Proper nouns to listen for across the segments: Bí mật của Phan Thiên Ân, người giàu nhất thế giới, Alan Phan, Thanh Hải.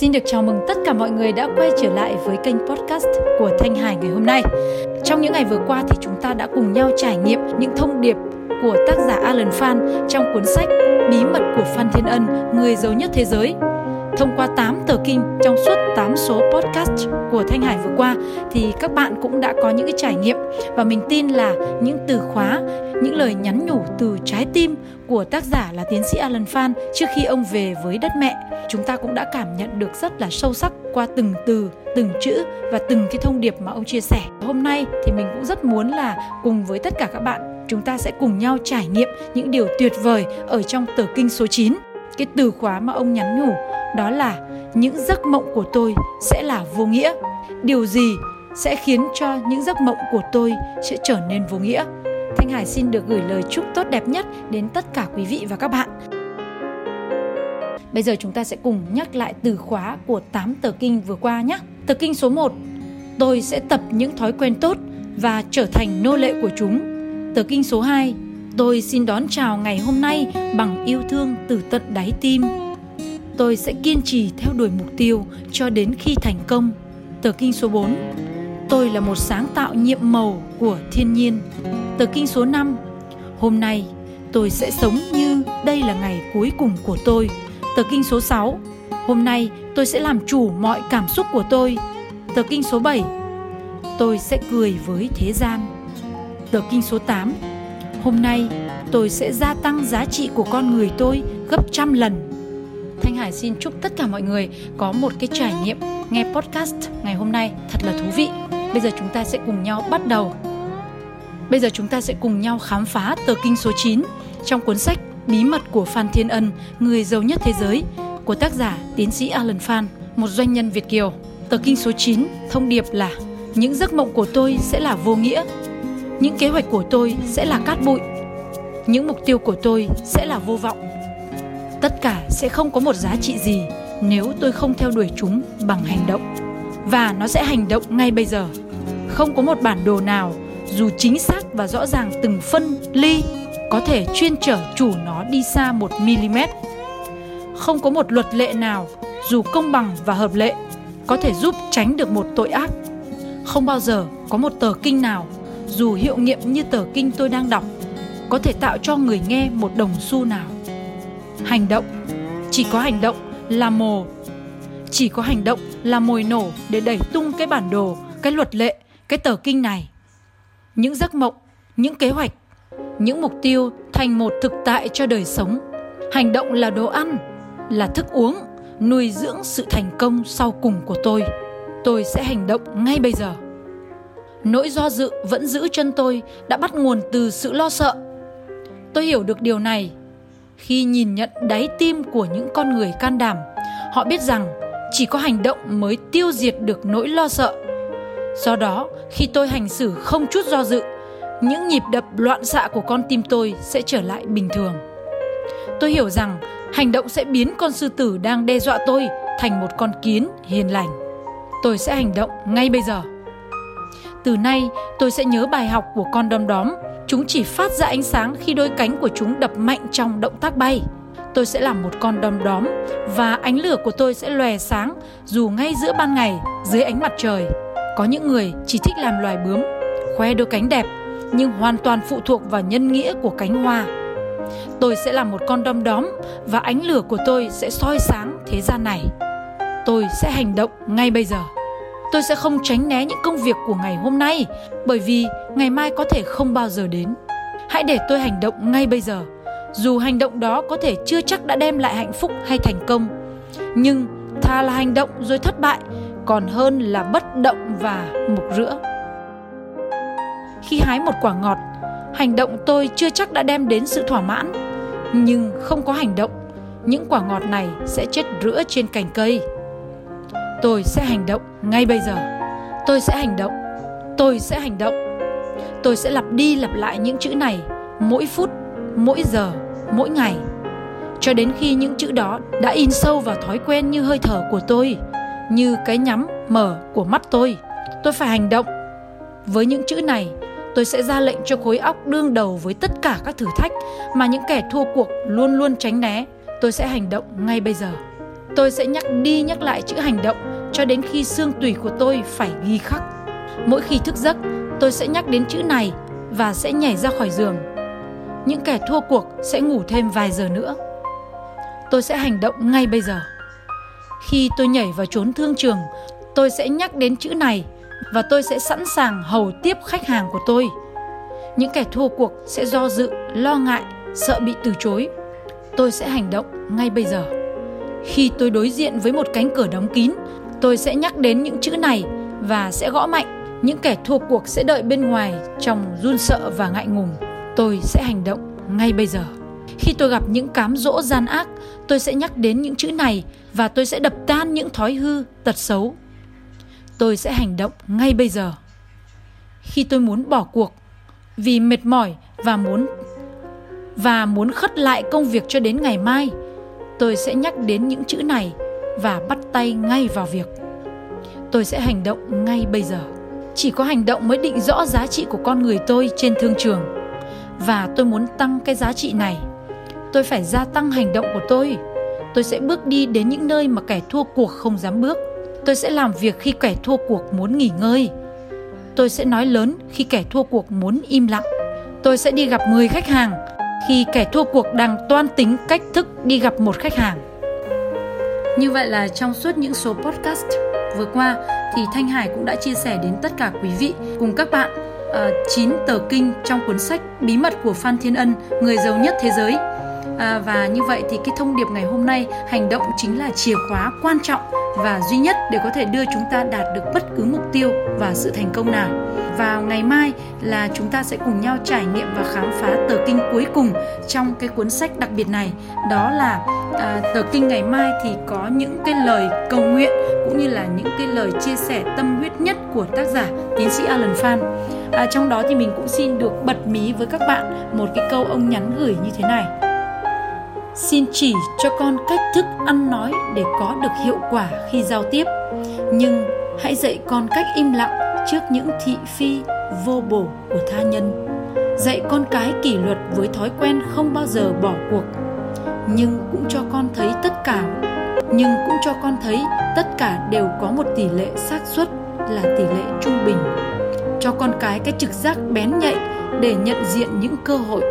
Xin được chào mừng tất cả mọi người đã quay trở lại với kênh podcast của Thanh Hải ngày hôm nay. Trong những ngày vừa qua thì chúng ta đã cùng nhau trải nghiệm những thông điệp của tác giả Alan Phan trong cuốn sách Bí mật của Phan Thiên Ân, người giàu nhất thế giới. Thông qua 8 tờ kinh trong suốt 8 số podcast của Thanh Hải vừa qua thì các bạn cũng đã có những cái trải nghiệm, và mình tin là những từ khóa, những lời nhắn nhủ từ trái tim của tác giả là tiến sĩ Alan Phan trước khi ông về với đất mẹ, chúng ta cũng đã cảm nhận được rất là sâu sắc qua từng từ, từng chữ và từng cái thông điệp mà ông chia sẻ. Hôm nay thì mình cũng rất muốn là cùng với tất cả các bạn, chúng ta sẽ cùng nhau trải nghiệm những điều tuyệt vời ở trong tờ kinh số 9. Cái từ khóa mà ông nhắn nhủ đó là những giấc mộng của tôi sẽ là vô nghĩa. Điều gì sẽ khiến cho những giấc mộng của tôi sẽ trở nên vô nghĩa? Thanh Hải xin được gửi lời chúc tốt đẹp nhất đến tất cả quý vị và các bạn. Bây giờ chúng ta sẽ cùng nhắc lại từ khóa của 8 tờ kinh vừa qua nhé. Tờ kinh số 1, tôi sẽ tập những thói quen tốt và trở thành nô lệ của chúng. Tờ kinh số 2, tôi xin đón chào ngày hôm nay bằng yêu thương từ tận đáy tim. Tôi sẽ kiên trì theo đuổi mục tiêu cho đến khi thành công. Tờ kinh số 4, tôi là một sáng tạo nhiệm màu của thiên nhiên. Tờ kinh số 5, hôm nay tôi sẽ sống như đây là ngày cuối cùng của tôi. Tờ kinh số 6, hôm nay tôi sẽ làm chủ mọi cảm xúc của tôi. Tờ kinh số 7, tôi sẽ cười với thế gian. Tờ kinh số 8, hôm nay tôi sẽ gia tăng giá trị của con người tôi gấp 100 lần. Thanh Hải xin chúc tất cả mọi người có một cái trải nghiệm nghe podcast ngày hôm nay thật là thú vị. Bây giờ chúng ta sẽ cùng nhau khám phá tờ kinh số 9 trong cuốn sách Bí mật của Phan Thiên Ân, người giàu nhất thế giới của tác giả tiến sĩ Alan Phan, một doanh nhân Việt Kiều. Tờ kinh số 9 thông điệp là những giấc mộng của tôi sẽ là vô nghĩa, những kế hoạch của tôi sẽ là cát bụi, những mục tiêu của tôi sẽ là vô vọng. Tất cả sẽ không có một giá trị gì nếu tôi không theo đuổi chúng bằng hành động. Và nó sẽ hành động ngay bây giờ. Không có một bản đồ nào, dù chính xác và rõ ràng từng phân ly, có thể chuyên chở chủ nó đi xa 1 mm. Không có một luật lệ nào, dù công bằng và hợp lệ, có thể giúp tránh được một tội ác. Không bao giờ có một tờ kinh nào, dù hiệu nghiệm như tờ kinh tôi đang đọc, có thể tạo cho người nghe một đồng xu nào. Hành động, chỉ có hành động là mồi nổ để đẩy tung cái bản đồ, cái luật lệ, cái tờ kinh này. Những giấc mộng, những kế hoạch, những mục tiêu thành một thực tại cho đời sống. Hành động là đồ ăn, là thức uống, nuôi dưỡng sự thành công sau cùng của tôi. Tôi sẽ hành động ngay bây giờ. Nỗi do dự vẫn giữ chân tôi đã bắt nguồn từ sự lo sợ. Tôi hiểu được điều này. Khi nhìn nhận đáy tim của những con người can đảm, họ biết rằng chỉ có hành động mới tiêu diệt được nỗi lo sợ. Do đó, khi tôi hành xử không chút do dự, những nhịp đập loạn xạ của con tim tôi sẽ trở lại bình thường. Tôi hiểu rằng hành động sẽ biến con sư tử đang đe dọa tôi thành một con kiến hiền lành. Tôi sẽ hành động ngay bây giờ. Từ nay, tôi sẽ nhớ bài học của con đom đóm. Chúng chỉ phát ra ánh sáng khi đôi cánh của chúng đập mạnh trong động tác bay. Tôi sẽ làm một con đom đóm và ánh lửa của tôi sẽ lòe sáng dù ngay giữa ban ngày, dưới ánh mặt trời. Có những người chỉ thích làm loài bướm, khoe đôi cánh đẹp nhưng hoàn toàn phụ thuộc vào nhân nghĩa của cánh hoa. Tôi sẽ làm một con đom đóm và ánh lửa của tôi sẽ soi sáng thế gian này. Tôi sẽ hành động ngay bây giờ. Tôi sẽ không tránh né những công việc của ngày hôm nay, bởi vì ngày mai có thể không bao giờ đến. Hãy để tôi hành động ngay bây giờ, dù hành động đó có thể chưa chắc đã đem lại hạnh phúc hay thành công. Nhưng thà là hành động rồi thất bại, còn hơn là bất động và mục rữa. Khi hái một quả ngọt, hành động tôi chưa chắc đã đem đến sự thỏa mãn. Nhưng không có hành động, những quả ngọt này sẽ chết rữa trên cành cây. Tôi sẽ hành động ngay bây giờ. Tôi sẽ hành động. Tôi sẽ hành động. Tôi sẽ lặp đi lặp lại những chữ này mỗi phút, mỗi giờ, mỗi ngày, cho đến khi những chữ đó đã in sâu vào thói quen như hơi thở của tôi, như cái nhắm mở của mắt tôi. Tôi phải hành động. Với những chữ này, tôi sẽ ra lệnh cho khối óc đương đầu với tất cả các thử thách mà những kẻ thua cuộc luôn luôn tránh né. Tôi sẽ hành động ngay bây giờ. Tôi sẽ nhắc đi nhắc lại chữ hành động cho đến khi xương tủy của tôi phải ghi khắc. Mỗi khi thức giấc, tôi sẽ nhắc đến chữ này và sẽ nhảy ra khỏi giường. Những kẻ thua cuộc sẽ ngủ thêm vài giờ nữa. Tôi sẽ hành động ngay bây giờ. Khi tôi nhảy vào chốn thương trường, tôi sẽ nhắc đến chữ này và tôi sẽ sẵn sàng hầu tiếp khách hàng của tôi. Những kẻ thua cuộc sẽ do dự, lo ngại, sợ bị từ chối. Tôi sẽ hành động ngay bây giờ. Khi tôi đối diện với một cánh cửa đóng kín, tôi sẽ nhắc đến những chữ này và sẽ gõ mạnh. Những kẻ thua cuộc sẽ đợi bên ngoài trong run sợ và ngại ngùng. Tôi sẽ hành động ngay bây giờ. Khi tôi gặp những cám dỗ gian ác, tôi sẽ nhắc đến những chữ này và tôi sẽ đập tan những thói hư, tật xấu. Tôi sẽ hành động ngay bây giờ. Khi tôi muốn bỏ cuộc vì mệt mỏi và muốn khất lại công việc cho đến ngày mai, tôi sẽ nhắc đến những chữ này và bắt tay ngay vào việc. Tôi sẽ hành động ngay bây giờ. Chỉ có hành động mới định rõ giá trị của con người tôi trên thương trường. Và tôi muốn tăng cái giá trị này. Tôi phải gia tăng hành động của tôi. Tôi sẽ bước đi đến những nơi mà kẻ thua cuộc không dám bước. Tôi sẽ làm việc khi kẻ thua cuộc muốn nghỉ ngơi. Tôi sẽ nói lớn khi kẻ thua cuộc muốn im lặng. Tôi sẽ đi gặp 10 khách hàng khi kẻ thua cuộc đang toan tính cách thức đi gặp một khách hàng. Như vậy là trong suốt những số podcast vừa qua thì Thanh Hải cũng đã chia sẻ đến tất cả quý vị cùng các bạn 9 tờ kinh trong cuốn sách Bí mật của Phan Thiên Ân, Người giàu nhất thế giới. Và như vậy thì cái thông điệp ngày hôm nay, hành động chính là chìa khóa quan trọng và duy nhất để có thể đưa chúng ta đạt được bất cứ mục tiêu và sự thành công nào. Và ngày mai là chúng ta sẽ cùng nhau trải nghiệm và khám phá tờ kinh cuối cùng trong cái cuốn sách đặc biệt này. Đó là tờ kinh ngày mai thì có những cái lời cầu nguyện cũng như là những cái lời chia sẻ tâm huyết nhất của tác giả tiến sĩ Alan Phan. Trong đó thì mình cũng xin được bật mí với các bạn một cái câu ông nhắn gửi như thế này: xin chỉ cho con cách thức ăn nói để có được hiệu quả khi giao tiếp, nhưng hãy dạy con cách im lặng trước những thị phi vô bổ của tha nhân. Dạy con cái kỷ luật với thói quen không bao giờ bỏ cuộc, nhưng cũng cho con thấy tất cả đều có một tỷ lệ xác suất là tỷ lệ trung bình. Cho con cái trực giác bén nhạy để nhận diện những cơ hội,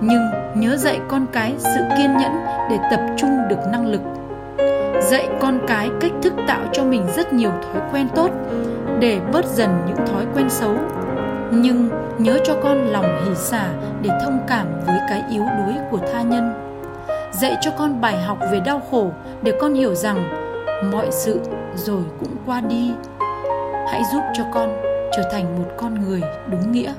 nhưng nhớ dạy con cái sự kiên nhẫn để tập trung được năng lực. Dạy con cái cách thức tạo cho mình rất nhiều thói quen tốt để bớt dần những thói quen xấu, nhưng nhớ cho con lòng hỉ xả để thông cảm với cái yếu đuối của tha nhân. Dạy cho con bài học về đau khổ để con hiểu rằng mọi sự rồi cũng qua đi. Hãy giúp cho con trở thành một con người đúng nghĩa.